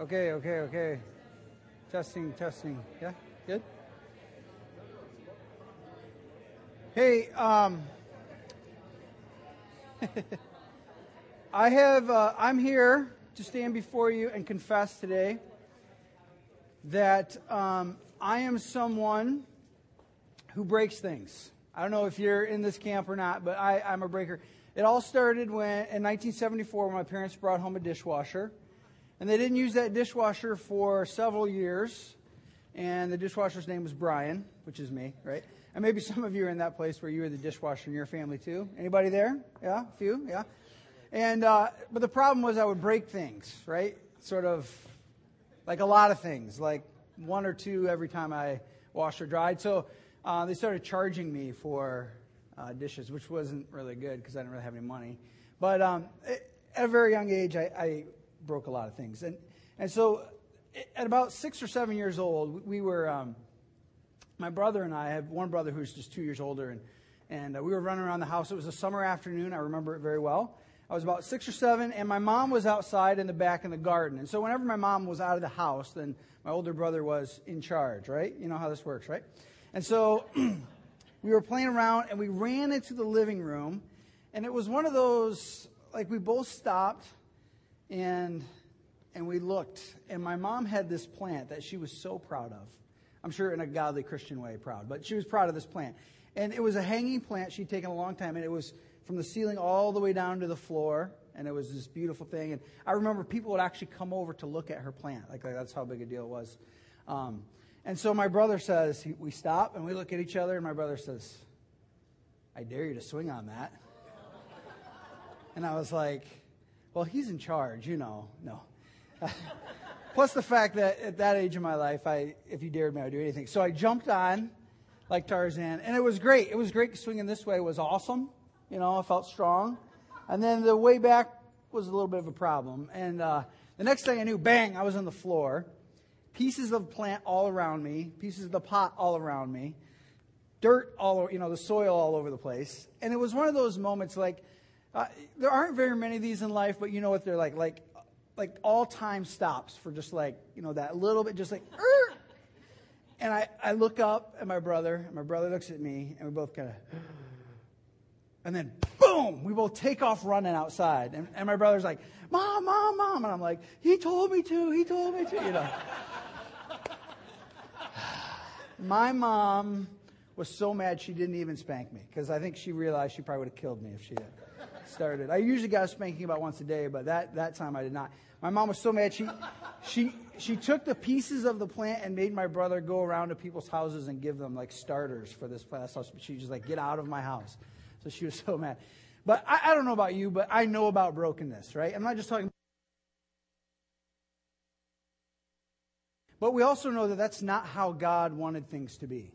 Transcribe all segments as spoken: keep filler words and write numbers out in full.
Okay, okay, okay. Testing, testing. Yeah, good. Hey, um, I have, uh, I'm here to stand before you and confess today that um, I am someone who breaks things. I don't know if you're in this camp or not, but I, I'm a breaker. It all started when, in nineteen seventy-four, when my parents brought home a dishwasher. And they didn't use that dishwasher for several years. And the dishwasher's name was Brian, which is me, right? And maybe some of you are in that place where you were the dishwasher in your family too. Anybody there? Yeah, a few, yeah. And uh, but the problem was I would break things, right? Sort of like a lot of things, like one or two every time I washed or dried. So uh, they started charging me for uh, dishes, which wasn't really good because I didn't really have any money. But um, at a very young age, I, I broke a lot of things, and and so. At about six or seven years old, we were, um, my brother and I, I have one brother who's just two years older, and, and uh, we were running around the house. It was a summer afternoon. I remember it very well. I was about six or seven, and my mom was outside in the back in the garden. And so whenever my mom was out of the house, then my older brother was in charge, right? You know how this works, right? And so we were playing around, and we ran into the living room, and it was one of those, like, we both stopped, and... And we looked, and my mom had this plant that she was so proud of. I'm sure in a godly Christian way proud, but she was proud of this plant. And it was a hanging plant she'd taken a long time, and it was from the ceiling all the way down to the floor, and it was this beautiful thing. And I remember people would actually come over to look at her plant. Like, like that's how big a deal it was. Um, and so my brother says, he, we stop, and we look at each other, and my brother says, I dare you to swing on that. And I was like, well, he's in charge, you know. No. Plus the fact that at that age of my life, I if you dared me, I would do anything. So I jumped on like Tarzan, and it was great. It was great. Swinging this way was awesome. You know, I felt strong. And then the way back was a little bit of a problem. And uh, the next thing I knew, bang, I was on the floor. Pieces of plant all around me. Pieces of the pot all around me. Dirt all over, you know, the soil all over the place. And it was one of those moments like, uh, there aren't very many of these in life, but you know what they're like, like, like all time stops for just like, you know, that little bit, just like, Arr! And I, I look up at my brother, and my brother looks at me, and we both kind of, and then boom, we both take off running outside. And, and my brother's like, Mom, Mom, Mom. And I'm like, he told me to, he told me to, you know. My mom was so mad she didn't even spank me, because I think she realized she probably would have killed me if she had started. I usually got a spanking about once a day, but that, that time I did not. My mom was so mad she she she took the pieces of the plant and made my brother go around to people's houses and give them like starters for this plant. She was just like, get out of my house. So she was so mad. But I, I don't know about you, but I know about brokenness, right? I'm not just talking. But we also know that that's not how God wanted things to be.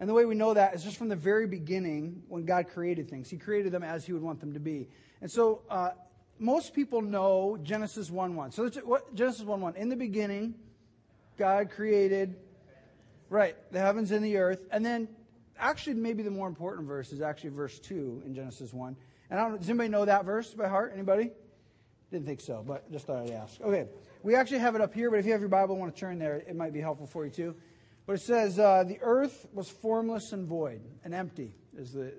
And the way we know that is just from the very beginning when God created things. He created them as He would want them to be. And so uh, most people know Genesis one one. So what, Genesis one one, in the beginning, God created, right, the heavens and the earth. And then actually maybe the more important verse is actually verse two in Genesis one. And I don't know, does anybody know that verse by heart? Anybody? Didn't think so, but just thought I'd ask. Okay, we actually have it up here, but if you have your Bible and want to turn there, it might be helpful for you too. But it says, uh, the earth was formless and void, and empty is the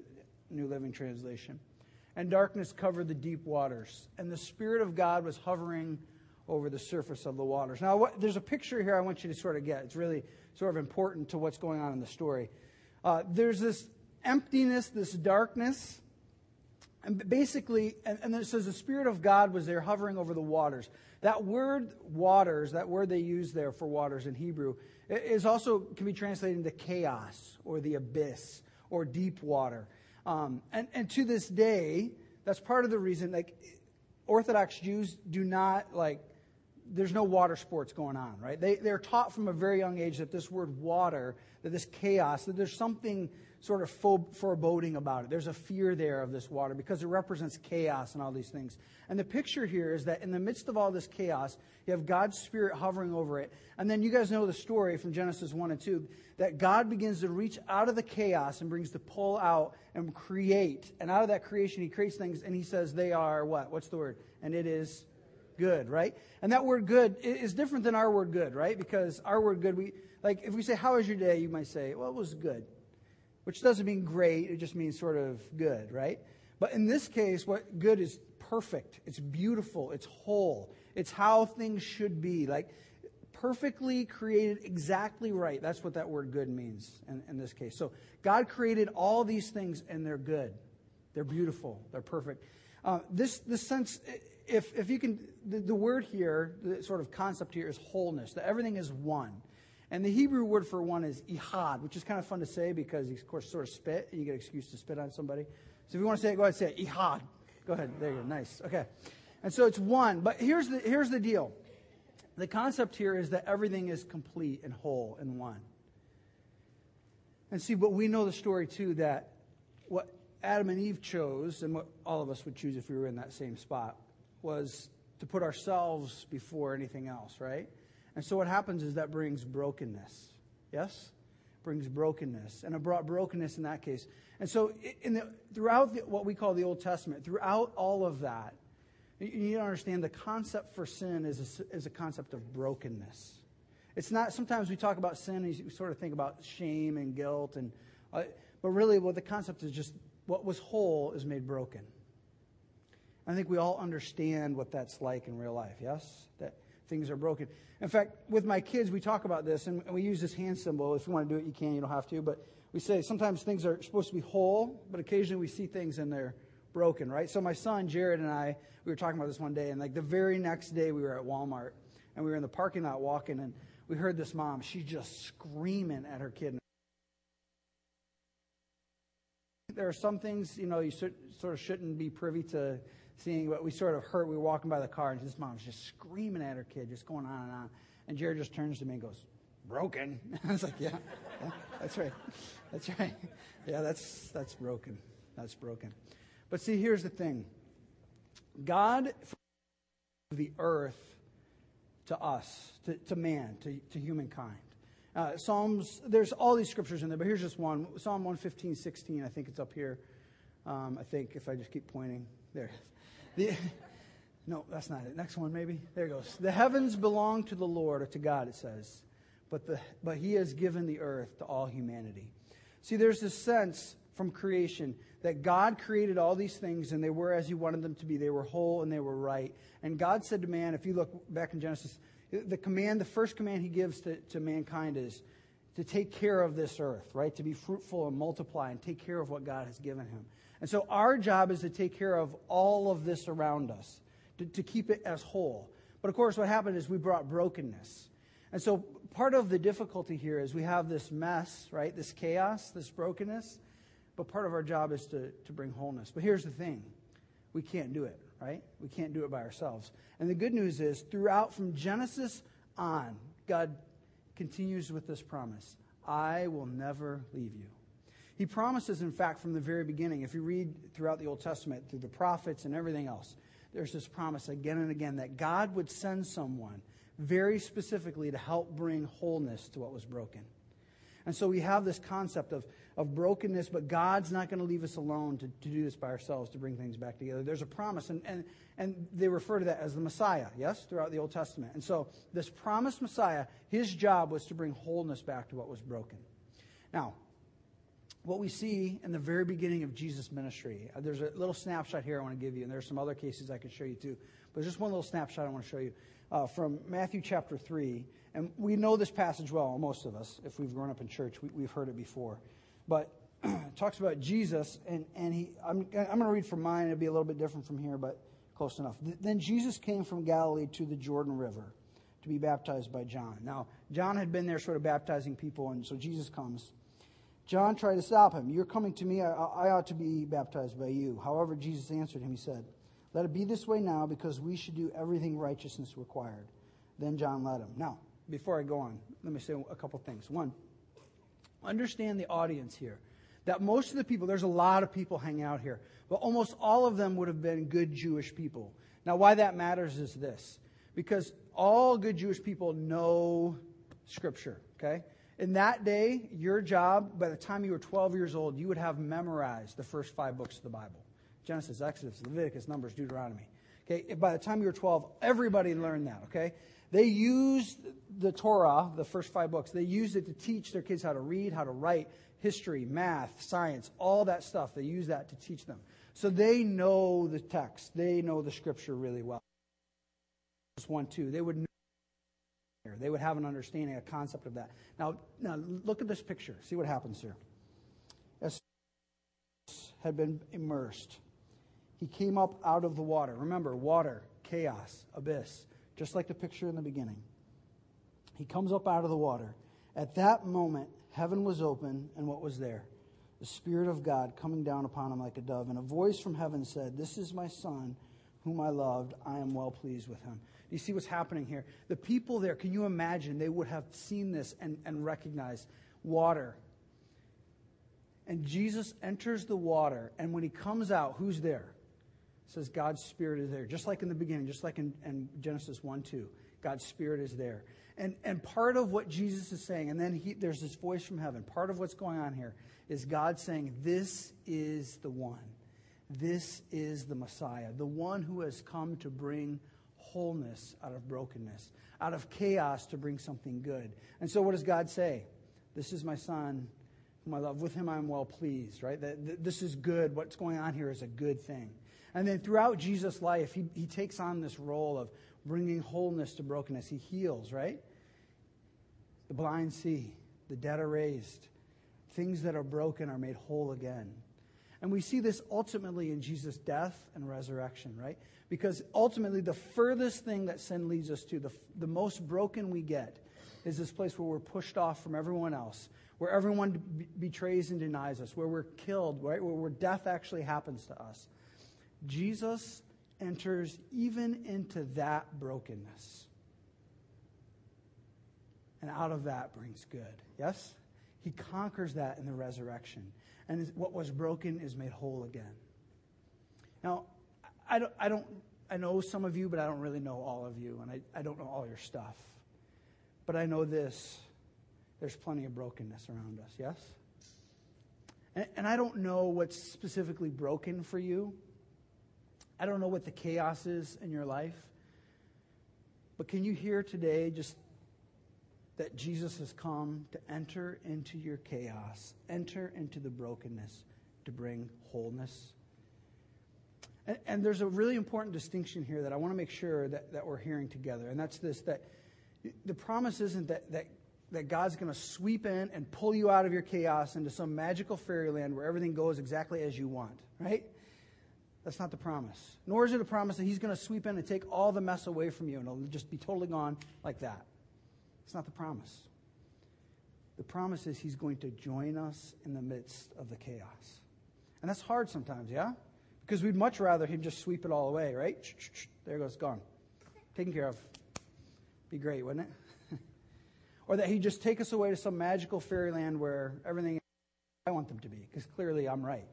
New Living Translation. And darkness covered the deep waters, and the Spirit of God was hovering over the surface of the waters. Now, what, there's a picture here I want you to sort of get. It's really sort of important to what's going on in the story. Uh, there's this emptiness, this darkness, and basically, and, and then it says the Spirit of God was there hovering over the waters. That word waters, that word they use there for waters in Hebrew, is also can be translated into chaos or the abyss or deep water. Um, and, and to this day, that's part of the reason, like, Orthodox Jews do not, like, there's no water sports going on, right? They, they're taught from a very young age that this word water, that this chaos, that there's something sort of foreboding about it. There's a fear there of this water because it represents chaos and all these things. And the picture here is that in the midst of all this chaos, you have God's Spirit hovering over it. And then you guys know the story from Genesis one and two, that God begins to reach out of the chaos and brings the pull out and create. And out of that creation, He creates things, and He says, they are what? What's the word? And it is good, right? And that word good is different than our word good, right? Because our word good, we like if we say, how was your day? You might say, well, it was good, which doesn't mean great. It just means sort of good, right? But in this case, what good is perfect. It's beautiful. It's whole. It's how things should be, like perfectly created, exactly right. That's what that word good means in, in this case. So God created all these things, and they're good. They're beautiful. They're perfect. Uh, this this sense, if if you can, the, the word here, the sort of concept here is wholeness, that everything is one. And the Hebrew word for one is ihad, which is kind of fun to say because he, of course, sort of spit, and you get an excuse to spit on somebody. So if you want to say it, go ahead and say it, ihad. Go ahead. There you go. Nice. Okay. And so it's one. But here's the here's the deal. The concept here is that everything is complete and whole and one. And see, but we know the story, too, that what Adam and Eve chose, and what all of us would choose if we were in that same spot, was to put ourselves before anything else, right? And so what happens is that brings brokenness. Yes? Brings brokenness. And it brought brokenness in that case. And so in the, throughout the, what we call the Old Testament, throughout all of that, you need to understand the concept for sin is a, is a concept of brokenness. It's not, sometimes we talk about sin and you sort of think about shame and guilt, and uh, but really what well, the concept is just what was whole is made broken. I think we all understand what that's like in real life, yes? That things are broken. In fact, with my kids, we talk about this, and we use this hand symbol. If you want to do it, you can. You don't have to. But we say sometimes things are supposed to be whole, but occasionally we see things and they're broken, right? So my son, Jared, and I, we were talking about this one day, and like the very next day we were at Walmart, and we were in the parking lot walking, and we heard this mom. She's just screaming at her kid. There are some things, you know, you sort of shouldn't be privy to seeing, but we sort of heard, we were walking by the car, and this mom's just screaming at her kid, just going on and on. And Jared just turns to me and goes, broken. I was like, yeah, yeah, that's right. That's right. Yeah, that's that's broken. That's broken. But see, here's the thing. God, from the earth to us, to, to man, to, to humankind. Uh, Psalms, there's all these scriptures in there, but here's just one. Psalm one fifteen, sixteen, I think it's up here. Um, I think if I just keep pointing. There it is. The, no, that's not it. Next one, maybe. There it goes. The heavens belong to the Lord, or to God, it says. But, the, but he has given the earth to all humanity. See, there's this sense from creation that God created all these things, and they were as he wanted them to be. They were whole, and they were right. And God said to man, if you look back in Genesis, the command, the first command he gives to, to mankind is to take care of this earth, right? To be fruitful and multiply and take care of what God has given him. And so our job is to take care of all of this around us, to, to keep it as whole. But of course, what happened is we brought brokenness. And so part of the difficulty here is we have this mess, right? This chaos, this brokenness. But part of our job is to, to bring wholeness. But here's the thing. We can't do it, right? We can't do it by ourselves. And the good news is, throughout from Genesis on, God continues with this promise. I will never leave you. He promises, in fact, from the very beginning. If you read throughout the Old Testament, through the prophets and everything else, there's this promise again and again that God would send someone very specifically to help bring wholeness to what was broken. And so we have this concept of, of brokenness, but God's not going to leave us alone to, to do this by ourselves, to bring things back together. There's a promise, and, and, and they refer to that as the Messiah, yes, throughout the Old Testament. And so this promised Messiah, his job was to bring wholeness back to what was broken. Now, what we see in the very beginning of Jesus' ministry, there's a little snapshot here I want to give you, and there's some other cases I can show you too, but just one little snapshot I want to show you uh, from Matthew chapter three. And we know this passage well, most of us. If we've grown up in church, we, we've heard it before. But it talks about Jesus, and, and he. I'm, I'm going to read from mine. It'll be a little bit different from here, but close enough. Then Jesus came from Galilee to the Jordan River to be baptized by John. Now, John had been there sort of baptizing people, and so Jesus comes. John tried to stop him. You're coming to me. I, I ought to be baptized by you. However, Jesus answered him. He said, let it be this way now, because we should do everything righteousness required. Then John let him. Now, before I go on, let me say a couple things. One, understand the audience here. That most of the people, there's a lot of people hanging out here, but almost all of them would have been good Jewish people. Now, why that matters is this. Because all good Jewish people know Scripture, okay? In that day, your job, by the time you were twelve years old, you would have memorized the first five books of the Bible. Genesis, Exodus, Leviticus, Numbers, Deuteronomy. Okay, by the time you were twelve, everybody learned that, okay? They used the Torah, the first five books, they used it to teach their kids how to read, how to write, history, math, science, all that stuff. They use that to teach them. So they know the text. They know the scripture really well. one, two. They would know. They would have an understanding, a concept of that. Now, now look at this picture. See what happens here. As had been immersed, he came up out of the water. Remember, water, chaos, abyss, just like the picture in the beginning. He comes up out of the water. At that moment, heaven was open, and what was there? The Spirit of God coming down upon him like a dove. And a voice from heaven said, "This is my Son, whom I loved. I am well pleased with him." You see what's happening here? The people there, can you imagine? They would have seen this and, and recognized water. And Jesus enters the water, and when he comes out, who's there? It says God's Spirit is there. Just like in the beginning, just like in, in Genesis one two, God's Spirit is there. And, and part of what Jesus is saying, and then he, there's this voice from heaven, part of what's going on here is God saying, "This is the one. This is the Messiah, the one who has come to bring wholeness out of brokenness, out of chaos to bring something good." And so what does God say? "This is my Son, whom I love. With him I am well pleased," right? This is good. What's going on here is a good thing. And then throughout Jesus' life, he, he takes on this role of bringing wholeness to brokenness. He heals, right? The blind see, the dead are raised. Things that are broken are made whole again. And we see this ultimately in Jesus' death and resurrection, right? Because ultimately the furthest thing that sin leads us to, the, the most broken we get, is this place where we're pushed off from everyone else, where everyone b- betrays and denies us, where we're killed, right? Where, where death actually happens to us. Jesus enters even into that brokenness. And out of that brings good, yes? He conquers that in the resurrection. And what was broken is made whole again. Now, I don't, I don't, I know some of you, but I don't really know all of you, and I, I don't know all your stuff. But I know this: there's plenty of brokenness around us. Yes, and, and I don't know what's specifically broken for you. I don't know what the chaos is in your life. But can you hear today just? That Jesus has come to enter into your chaos, enter into the brokenness to bring wholeness. And, and there's a really important distinction here that I want to make sure that, that we're hearing together. And that's this, that the promise isn't that, that, that God's going to sweep in and pull you out of your chaos into some magical fairyland where everything goes exactly as you want, right? That's not the promise. Nor is it a promise that he's going to sweep in and take all the mess away from you and it'll just be totally gone like that. It's not the promise. The promise is he's going to join us in the midst of the chaos. And that's hard sometimes, yeah? Because we'd much rather him just sweep it all away, right? There it goes, gone. Taken care of. Be great, wouldn't it? Or that he'd just take us away to some magical fairyland where everything is I want them to be, because clearly I'm right.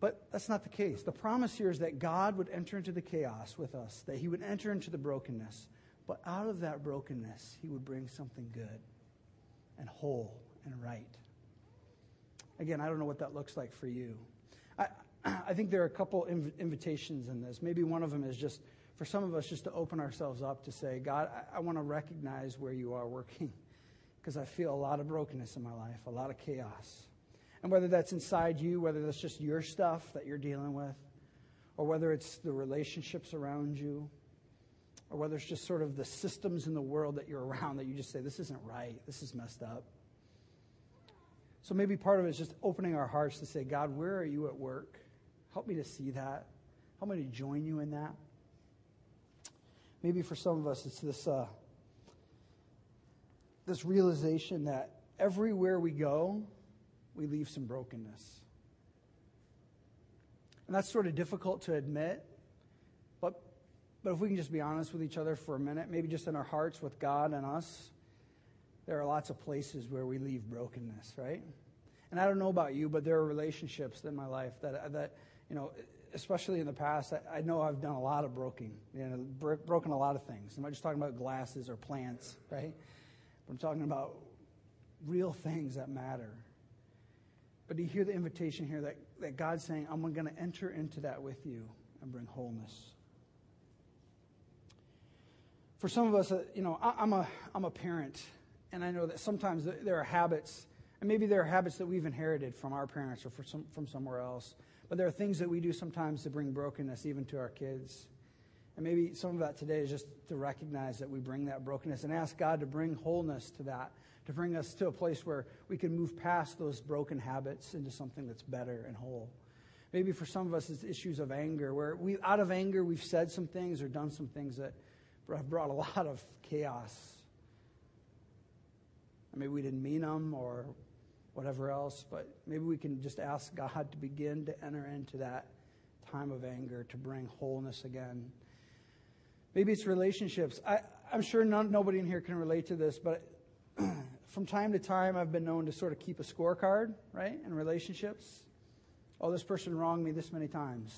But that's not the case. The promise here is that God would enter into the chaos with us, that he would enter into the brokenness. But out of that brokenness, he would bring something good and whole and right. Again, I don't know what that looks like for you. I, I think there are a couple inv- invitations in this. Maybe one of them is just, for some of us, just to open ourselves up to say, God, I, I want to recognize where you are working because I feel a lot of brokenness in my life, a lot of chaos. And whether that's inside you, whether that's just your stuff that you're dealing with, or whether it's the relationships around you, or whether it's just sort of the systems in the world that you're around that you just say, this isn't right, this is messed up. So maybe part of it is just opening our hearts to say, God, where are you at work? Help me to see that. Help me to join you in that. Maybe for some of us, it's this, uh, this realization that everywhere we go, we leave some brokenness. And that's sort of difficult to admit. But if we can just be honest with each other for a minute, maybe just in our hearts with God and us, there are lots of places where we leave brokenness, right? And I don't know about you, but there are relationships in my life that, that you know, especially in the past, I, I know I've done a lot of broken, you know, bro- broken a lot of things. I'm not just talking about glasses or plants, right? But I'm talking about real things that matter. But do you hear the invitation here that, that God's saying, I'm going to enter into that with you. and bring wholeness. For some of us, you know, I, I'm a I'm a parent, and I know that sometimes there are habits, and maybe there are habits that we've inherited from our parents or from some, from somewhere else. But there are things that we do sometimes to bring brokenness even to our kids. And maybe some of that today is just to recognize that we bring that brokenness and ask God to bring wholeness to that, to bring us to a place where we can move past those broken habits into something that's better and whole. Maybe for some of us it's issues of anger, where we, out of anger we've said some things or done some things that have brought a lot of chaos. And maybe we didn't mean them or whatever else, but maybe we can just ask God to begin to enter into that time of anger to bring wholeness again. Maybe it's relationships. I, I'm sure none, nobody in here can relate to this, but from time to time I've been known to sort of keep a scorecard, right, in relationships. Oh, this person wronged me this many times.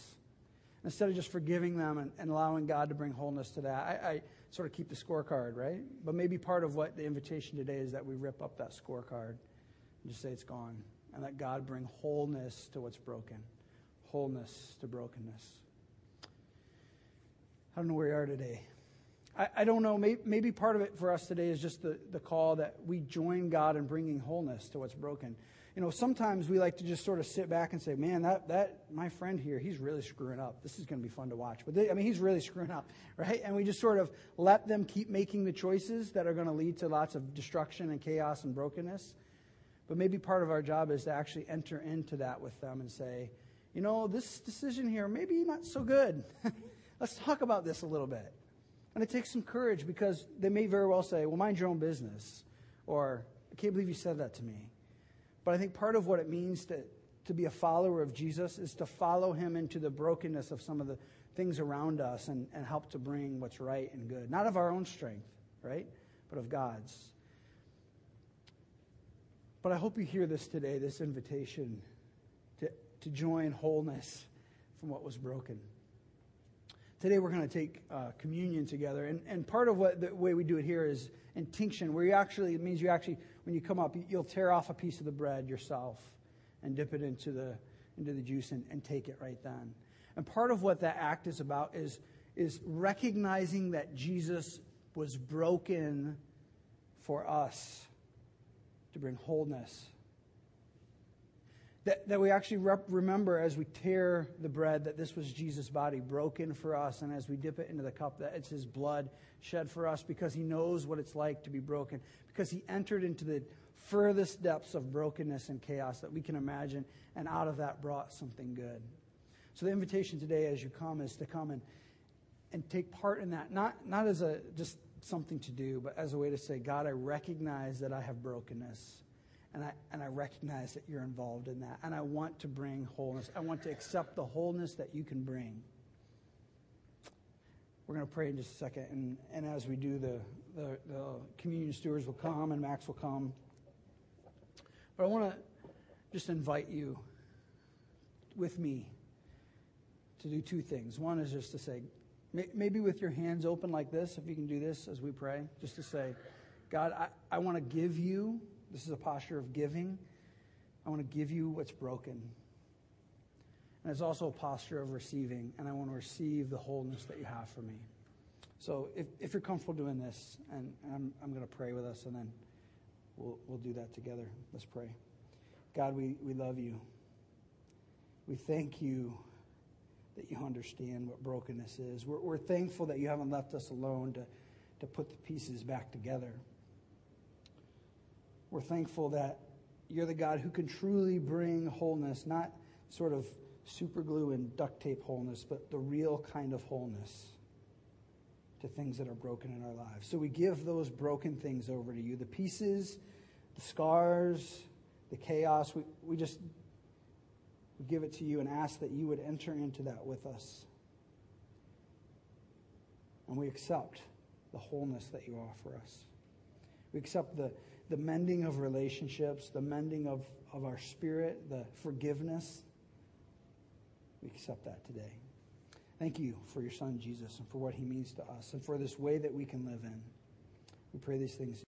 Instead of just forgiving them and, and allowing God to bring wholeness to that, I, I sort of keep the scorecard, right? But maybe part of what the invitation today is that we rip up that scorecard and just say it's gone and let God bring wholeness to what's broken, wholeness to brokenness. I don't know where we are today. I, I don't know. Maybe, maybe part of it for us today is just the, the call that we join God in bringing wholeness to what's broken. You know, sometimes we like to just sort of sit back and say, man, that, that my friend here, he's really screwing up. This is going to be fun to watch. But they, I mean, he's really screwing up, right? And we just sort of let them keep making the choices that are going to lead to lots of destruction and chaos and brokenness. But maybe part of our job is to actually enter into that with them and say, you know, this decision here, maybe not so good. Let's talk about this a little bit. And it takes some courage because they may very well say, well, mind your own business. Or, I can't believe you said that to me. But I think part of what it means to, to be a follower of Jesus is to follow him into the brokenness of some of the things around us and, and help to bring what's right and good. Not of our own strength, right? But of God's. But I hope you hear this today, this invitation to, to join wholeness from what was broken. Today we're going to take uh, communion together, and, and part of what the way we do it here is intinction, where you actually, it means you actually, when you come up, you'll tear off a piece of the bread yourself and dip it into the into the juice and, and take it right then. And part of what that act is about is is recognizing that Jesus was broken for us to bring wholeness. That, that we actually rep- remember as we tear the bread that this was Jesus' body broken for us, and as we dip it into the cup that it's his blood shed for us because he knows what it's like to be broken, because he entered into the furthest depths of brokenness and chaos that we can imagine, and out of that brought something good. So the invitation today as you come is to come and, and take part in that, not, not as a just something to do, but as a way to say, God, I recognize that I have brokenness. And I, and I recognize that you're involved in that. And I want to bring wholeness. I want to accept the wholeness that you can bring. We're going to pray in just a second. And, and as we do, the, the, the communion stewards will come and Max will come. But I want to just invite you with me to do two things. One is just to say, may, maybe with your hands open like this, if you can do this as we pray, just to say, God, I, I want to give you. This is a posture of giving. I want to give you what's broken. And it's also a posture of receiving, and I want to receive the wholeness that you have for me. So if, if you're comfortable doing this, and, and I'm, I'm going to pray with us, and then we'll, we'll do that together. Let's pray. God, we, we love you. We thank you that you understand what brokenness is. We're, we're thankful that you haven't left us alone to, to put the pieces back together. We're thankful that you're the God who can truly bring wholeness, not sort of super glue and duct tape wholeness, but the real kind of wholeness to things that are broken in our lives. So we give those broken things over to you, the pieces, the scars, the chaos. We, we just we give it to you and ask that you would enter into that with us. And we accept the wholeness that you offer us. We accept the the mending of relationships, the mending of, of our spirit, the forgiveness. We accept that today. Thank you for your son, Jesus, and for what he means to us, and for this way that we can live in. We pray these things.